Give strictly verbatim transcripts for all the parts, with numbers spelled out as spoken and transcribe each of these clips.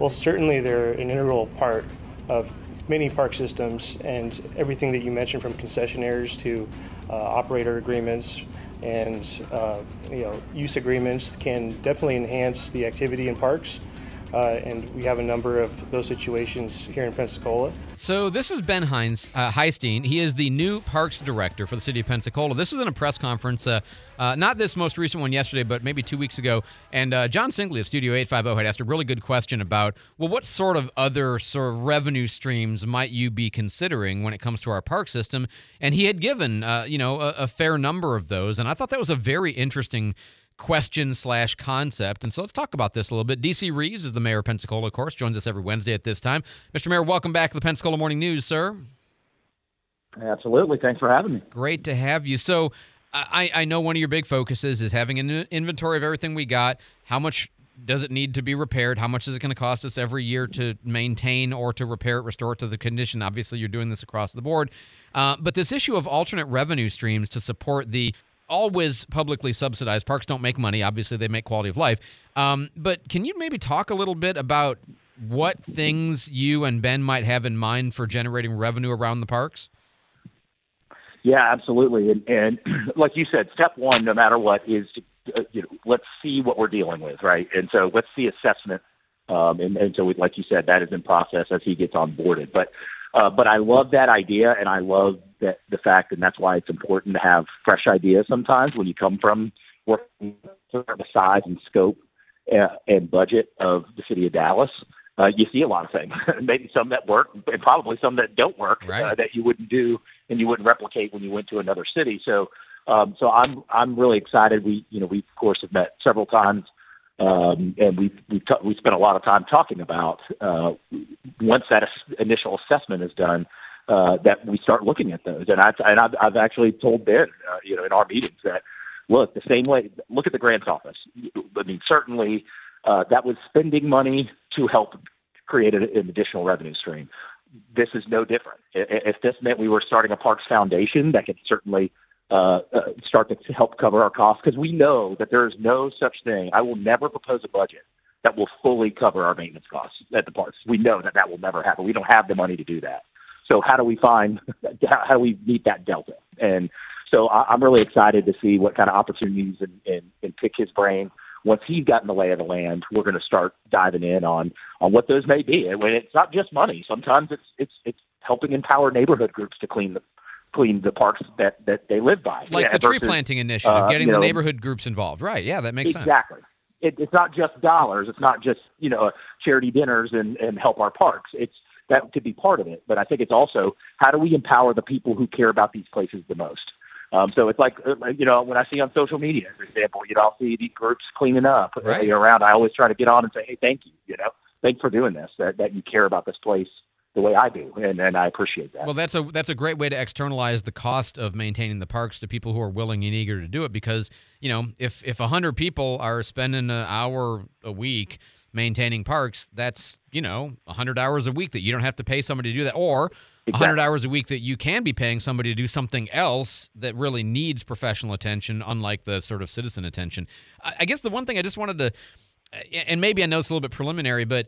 Well, certainly they're an integral part of many park systems, and everything that you mentioned, from concessionaires to uh, operator agreements and uh, you know, use agreements, can definitely enhance the activity in parks. Uh, and we have a number of those situations here in Pensacola. So this is Ben Heinz, uh, Heistein. He is the new Parks Director for the City of Pensacola. This is in a press conference, uh, uh, not this most recent one yesterday, but maybe two weeks ago. And uh, John Singley of Studio eight fifty had asked a really good question about, well, what sort of other sort of revenue streams might you be considering when it comes to our park system? And he had given, uh, you know, a, a fair number of those. And I thought that was a very interesting question slash concept. And so let's talk about this a little bit. D C. Reeves is the mayor of Pensacola, of course, joins us every Wednesday at this time. Mister Mayor, welcome back to the Pensacola Morning News, sir. Absolutely. Thanks for having me. Great to have you. So I, I know one of your big focuses is having an inventory of everything we got. How much does it need to be repaired? How much is it going to cost us every year to maintain or to repair it, restore it to the condition? Obviously, you're doing this across the board. Uh, but this issue of alternate revenue streams to support the always publicly subsidized parks don't make money. Obviously, they make quality of life. Um, but can you maybe talk a little bit about what things you and Ben might have in mind for generating revenue around the parks? Yeah, absolutely. And, and like you said, step one, no matter what, is to, uh, you know, let's see what we're dealing with, right? And so let's see assessment. Um, and, and so, we, like you said, that is in process as he gets onboarded. But Uh, but I love that idea, and I love that the fact, and that's why it's important to have fresh ideas sometimes when you come from working the size and scope and, and budget of the city of Dallas. Uh, you see a lot of things, maybe some that work, and probably some that don't work, right, uh, that you wouldn't do and you wouldn't replicate when you went to another city. So, um, so I'm I'm really excited. We you know we of course have met several times. Um, and we we t- we spent a lot of time talking about uh, once that as- initial assessment is done, uh, that we start looking at those. And I and I've, I've actually told Ben, uh, you know, in our meetings that look the same way. Look at the grants office. I mean, certainly uh, that was spending money to help create an additional revenue stream. This is no different. If this meant we were starting a parks foundation, that could certainly Uh, uh, start to help cover our costs, because we know that there is no such thing. I will never propose a budget that will fully cover our maintenance costs at the parks. We know that that will never happen. We don't have the money to do that. So how do we find, how do we meet that delta? And so I, I'm really excited to see what kind of opportunities and, and, and pick his brain. Once he's gotten the lay of the land, we're going to start diving in on, on what those may be. And it's not just money. Sometimes it's, it's, it's helping empower neighborhood groups to clean the clean the parks that, that they live by. Like yeah, the versus, tree planting initiative, uh, getting you know, the neighborhood groups involved. Right, yeah, that makes exactly. sense. Exactly. It, it's not just dollars. It's not just, you know, charity dinners and, and help our parks. It's that could be part of it. But I think it's also, how do we empower the people who care about these places the most? Um, so it's like, you know, when I see on social media, for example, you know, I'll see these groups cleaning up right. around. I always try to get on and say, hey, thank you, you know, thanks for doing this, that, that you care about this place the way I do, and, and I appreciate that. Well, that's a that's a great way to externalize the cost of maintaining the parks to people who are willing and eager to do it, because, you know, if, if one hundred people are spending an hour a week maintaining parks, that's, you know, one hundred hours a week that you don't have to pay somebody to do that, or exactly. one hundred hours a week that you can be paying somebody to do something else that really needs professional attention, unlike the sort of citizen attention. I, I guess the one thing I just wanted to, and maybe I know it's a little bit preliminary, but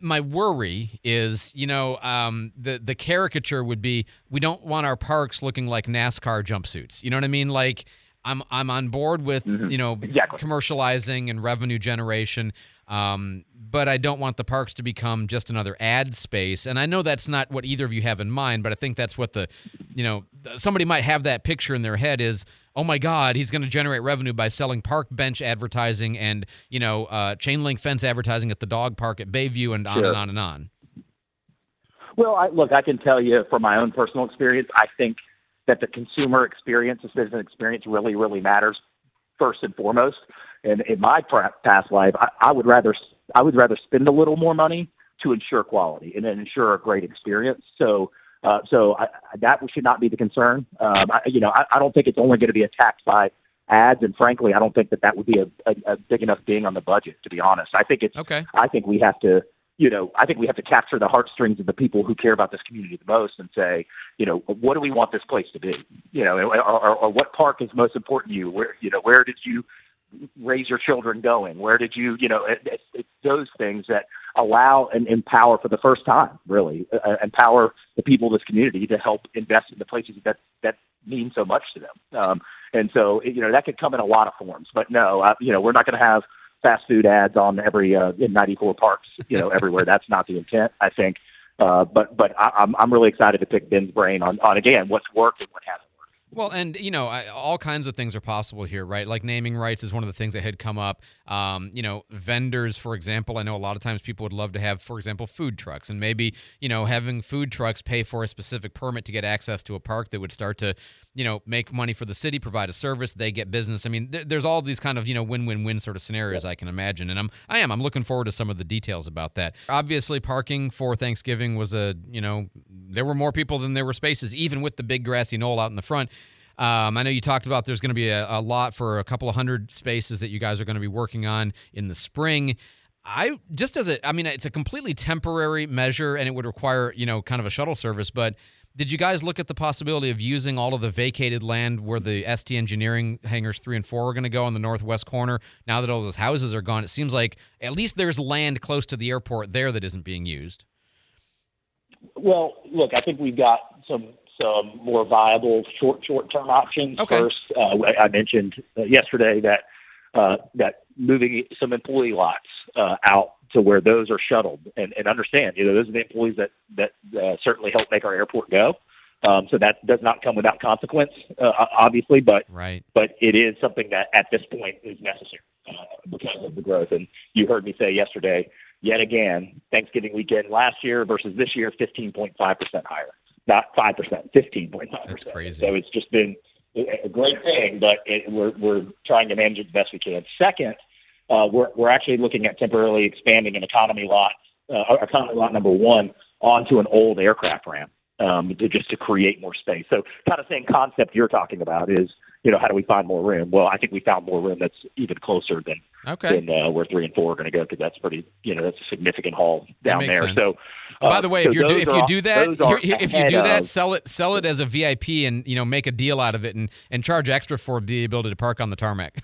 my worry is, you know, um, the, the caricature would be, we don't want our parks looking like NASCAR jumpsuits. You know what I mean? Like, I'm I'm on board with, mm-hmm. you know, exactly. commercializing and revenue generation, um, but I don't want the parks to become just another ad space. And I know that's not what either of you have in mind, but I think that's what the, you know, somebody might have that picture in their head is, oh my God, he's going to generate revenue by selling park bench advertising and, you know, uh, chain link fence advertising at the dog park at Bayview and on yeah. and on and on. Well, I, look, I can tell you from my own personal experience, I think that the consumer experience, the citizen experience really, really matters first and foremost. And in my past life, I, I would rather I would rather spend a little more money to ensure quality and then ensure a great experience. So Uh, so I, that should not be the concern. Um, I, you know, I, I don't think it's only going to be attacked by ads, and frankly, I don't think that that would be a, a, a big enough ding on the budget. To be honest, I think it's. Okay. I think we have to, you know, I think we have to capture the heartstrings of the people who care about this community the most, and say, you know, what do we want this place to be? You know, or, or, or what park is most important to you? Where, you know, where did you raise your children going? Where did you, you know, it, it, it's those things that allow and empower for the first time, really, uh, empower the people of this community to help invest in the places that, that mean so much to them. Um, and so, you know, that could come in a lot of forms. But no, uh, you know, we're not going to have fast food ads on every uh, in ninety-four parks, you know, everywhere. That's not the intent, I think. Uh, but but I, I'm I'm really excited to pick Ben's brain on, on again, what's worked and what hasn't. Well, and, you know, I, all kinds of things are possible here, right? Like naming rights is one of the things that had come up. Um, you know, vendors, for example, I know a lot of times people would love to have, for example, food trucks. And maybe, you know, having food trucks pay for a specific permit to get access to a park that would start to, you know, make money for the city, provide a service, they get business. I mean, th- there's all these kind of, you know, win-win-win sort of scenarios, yep, I can imagine. And I'm, I am, I'm looking forward to some of the details about that. Obviously, parking for Thanksgiving was a, you know, there were more people than there were spaces, even with the big grassy knoll out in the front. Um, I know you talked about there's going to be a, a lot for a couple of hundred spaces that you guys are going to be working on in the spring. I just as a, I mean, it's a completely temporary measure and it would require, you know, kind of a shuttle service, but did you guys look at the possibility of using all of the vacated land where the S T Engineering hangars three and four are going to go on the northwest corner? Now that all those houses are gone, it seems like at least there's land close to the airport there that isn't being used. Well, look, I think we've got some some more viable short, short-term options. Okay. First, uh, I mentioned yesterday that uh, that moving some employee lots uh, out to where those are shuttled. And, and understand, you know, those are the employees that, that uh, certainly help make our airport go. Um, so that does not come without consequence, uh, obviously, but right. but it is something that at this point is necessary uh, because of the growth. And you heard me say yesterday, yet again, Thanksgiving weekend last year versus this year, fifteen point five percent higher. Not five percent, fifteen point five percent. That's crazy. So it's just been a great thing, but it, we're we're trying to manage it the best we can. Second, uh, we're we're actually looking at temporarily expanding an economy lot, uh, economy lot number one, onto an old aircraft ramp um, to just to create more space. So kind of same concept you're talking about is, you know, how do we find more room? Well, I think we found more room that's even closer than okay. than uh, where three and four are going to go, because that's pretty, you know, that's a significant haul down there. Sense. So, uh, by the way, so if you do, if you do that, if you do that, of, sell it sell it as a V I P and, you know, make a deal out of it and, and charge extra for the ability to park on the tarmac.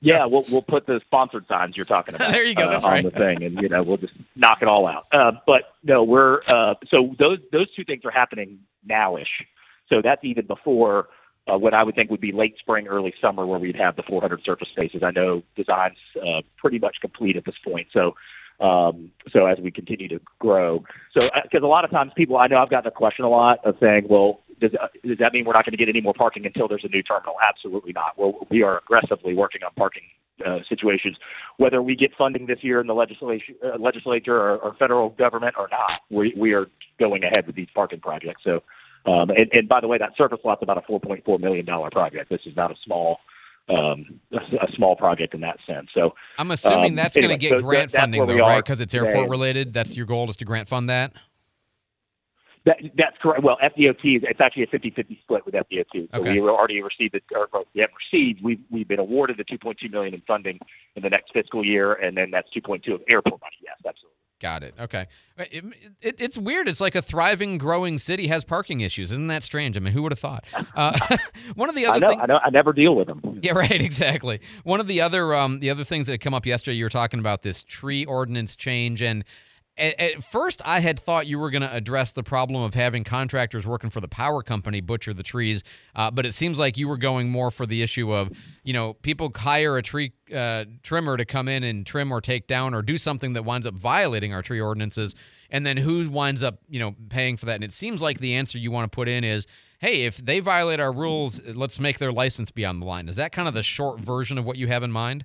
Yeah, we'll we'll put the sponsored signs you're talking about. There you go. That's uh, right. On the thing, and you know, we'll just knock it all out. Uh, but no, we're uh, so those those two things are happening now-ish. So that's even before. Uh, what I would think would be late spring, early summer, where we'd have the four hundred surface spaces. I know design's uh, pretty much complete at this point. So, um, so as we continue to grow, so because a lot of times people, I know I've gotten a question a lot of saying, "Well, does uh, does that mean we're not going to get any more parking until there's a new terminal?" Absolutely not. Well, we are aggressively working on parking uh, situations, whether we get funding this year in the legislation, uh, legislature, or, or federal government or not. We we are going ahead with these parking projects. So. Um, and, and by the way, that surface lot's about a four point four million dollars project. This is not a small, um, a small project in that sense. So I'm assuming um, that's anyway, going to get so grant that, funding, though, right? Because it's airport related. That's your goal is to grant fund that. That that's correct. Well, F D O T is it's actually a fifty-fifty split with F D O T. So okay. we already received it, or we haven't received. We've we've been awarded the two point two million dollars in funding in the next fiscal year, and then that's two point two of airport money. Yes, absolutely. Got it. Okay. It, it, it's weird. It's like a thriving, growing city has parking issues. Isn't that strange? I mean, who would have thought? Uh, one of the other I know, thing- I, know, I never deal with them. Yeah, right. Exactly. One of the other um, the other things that had come up yesterday, you were talking about this tree ordinance change. And at, at first, I had thought you were going to address the problem of having contractors working for the power company butcher the trees. Uh, but it seems like you were going more for the issue of, you know, people hire a tree Uh, trimmer to come in and trim or take down or do something that winds up violating our tree ordinances, and then who winds up, you know, paying for that. And it seems like the answer you want to put in is, hey, if they violate our rules, let's make their license be on the line. Is that kind of the short version of what you have in mind?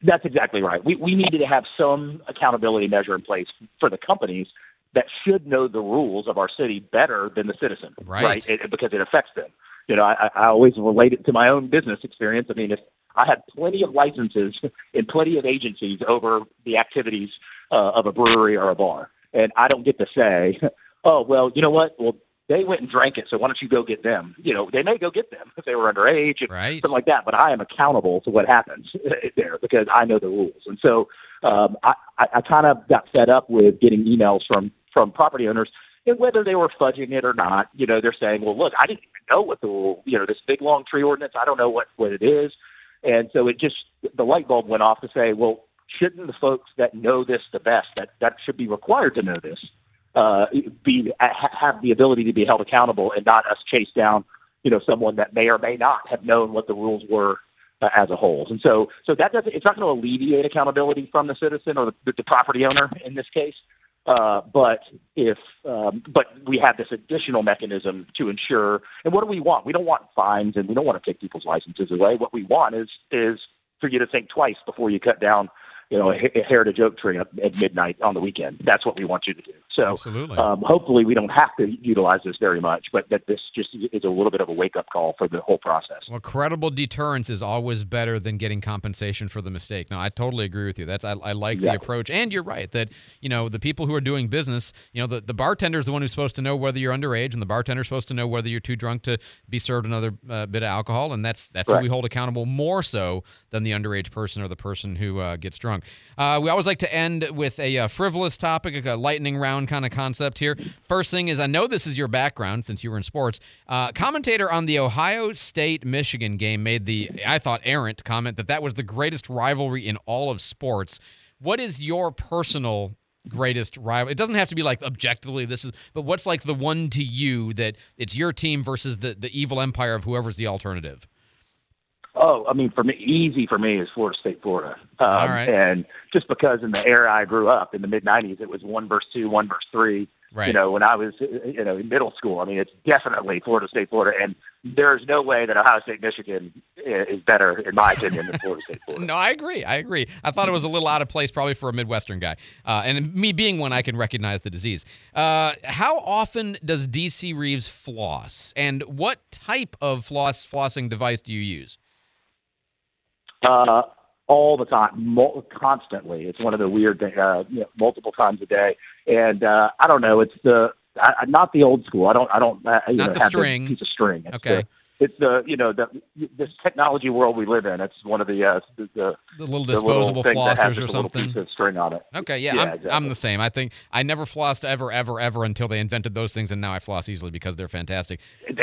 That's exactly right. We we needed to have some accountability measure in place for the companies that should know the rules of our city better than the citizen, right? right? It, because it affects them. You know, I, I always relate it to my own business experience. I mean, if I had plenty of licenses and plenty of agencies over the activities uh, of a brewery or a bar, and I don't get to say, oh, well, you know what? Well, they went and drank it, so why don't you go get them? You know, they may go get them if they were underage and right. something like that, but I am accountable to what happens there because I know the rules. And so um, I, I, I kind of got fed up with getting emails from, from property owners. And whether they were fudging it or not, you know, they're saying, well, look, I didn't even know what the, you know, this big, long tree ordinance, I don't know what, what it is. And so it just, the light bulb went off to say, well, shouldn't the folks that know this the best, that, that should be required to know this, uh, be have the ability to be held accountable, and not us chase down, you know, someone that may or may not have known what the rules were uh, as a whole. And so, so that doesn't, it's not going to alleviate accountability from the citizen or the, the property owner in this case. Uh, but if, um, but we have this additional mechanism to ensure. And what do we want? We don't want fines, and we don't want to take people's licenses away. What we want is is for you to think twice before you cut down, you know, a, a heritage oak tree at, at midnight on the weekend. That's what we want you to do. So, absolutely. Um, hopefully, we don't have to utilize this very much, but that this just is a little bit of a wake up call for the whole process. Well, credible deterrence is always better than getting compensation for the mistake. No, I totally agree with you. That's I, I like exactly. the approach, and you're right that, you know, the people who are doing business, you know, the, the bartender is the one who's supposed to know whether you're underage, and the bartender is supposed to know whether you're too drunk to be served another uh, bit of alcohol, and that's that's right. who we hold accountable more so than the underage person or the person who uh, gets drunk. Uh, we always like to end with a uh, frivolous topic, a lightning round kind of concept here. First thing is, I know this is your background since you were in sports. Uh, commentator on the Ohio State-Michigan game made the, I thought, errant comment that that was the greatest rivalry in all of sports. What is your personal greatest rival? It doesn't have to be like objectively this is, but what's like the one to you that it's your team versus the, the evil empire of whoever's the alternative? Oh, I mean, for me, easy for me is Florida State, Florida. Um, All right. And just because in the era I grew up in the mid nineties, it was one versus two, one versus three, right. You know, when I was, you know, in middle school. I mean, it's definitely Florida State, Florida. And there's no way that Ohio State, Michigan is better, in my opinion, than Florida State, Florida. No, I agree. I agree. I thought it was a little out of place probably for a Midwestern guy. Uh, and me being one, I can recognize the disease. Uh, how often does D C. Reeves floss? And what type of floss flossing device do you use? Uh, all the time, mo- constantly. It's one of the weird things, uh, you know, multiple times a day. And, uh, I don't know, it's the, I, not the old school. I don't, I don't, uh, you not know, the have string. Piece of string. It's okay. The, it's the, you know, the, this technology world we live in. It's one of the, uh, the, the, the little disposable the little flossers or something. Little piece of string on it. Okay. Yeah. yeah I'm, exactly. I'm the same. I think I never flossed ever, ever, ever until they invented those things. And now I floss easily because they're fantastic.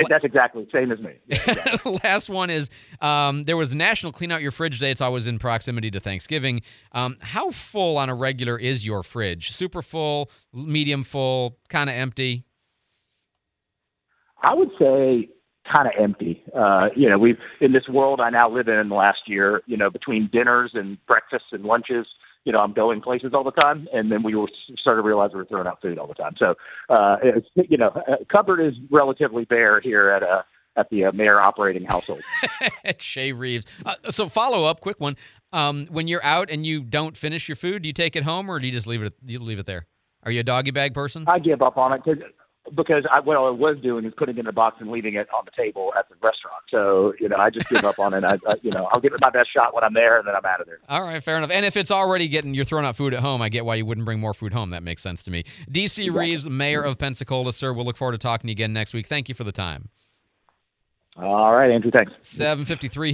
That's exactly the same as me. Yeah, exactly. Last one is, um, there was a national clean out your fridge day. It's always in proximity to Thanksgiving. Um, how full on a regular is your fridge? Super full, medium full, kind of empty? I would say kind of empty. Uh, you know, we've, in this world I now live in, in the last year, you know, between dinners and breakfasts and lunches, you know, I'm going places all the time. And then we were started to realize we were throwing out food all the time. So, uh, it's, you know, uh, cupboard is relatively bare here at, uh, at the uh, mayor operating household. Shay Reeves. Uh, so follow up, quick one. Um, when you're out and you don't finish your food, do you take it home or do you just leave it, you leave it there? Are you a doggy bag person? I give up on it because Because I, what I was doing is putting it in a box and leaving it on the table at the restaurant. So, you know, I just give up on it. I, I, you know, I'll give it my best shot when I'm there, and then I'm out of there. All right, fair enough. And if it's already getting, you're throwing out food at home, I get why you wouldn't bring more food home. That makes sense to me. D C. Exactly. Reeves, mayor of Pensacola, sir. We'll look forward to talking to you again next week. Thank you for the time. All right, Andrew, thanks. seven fifty-three here.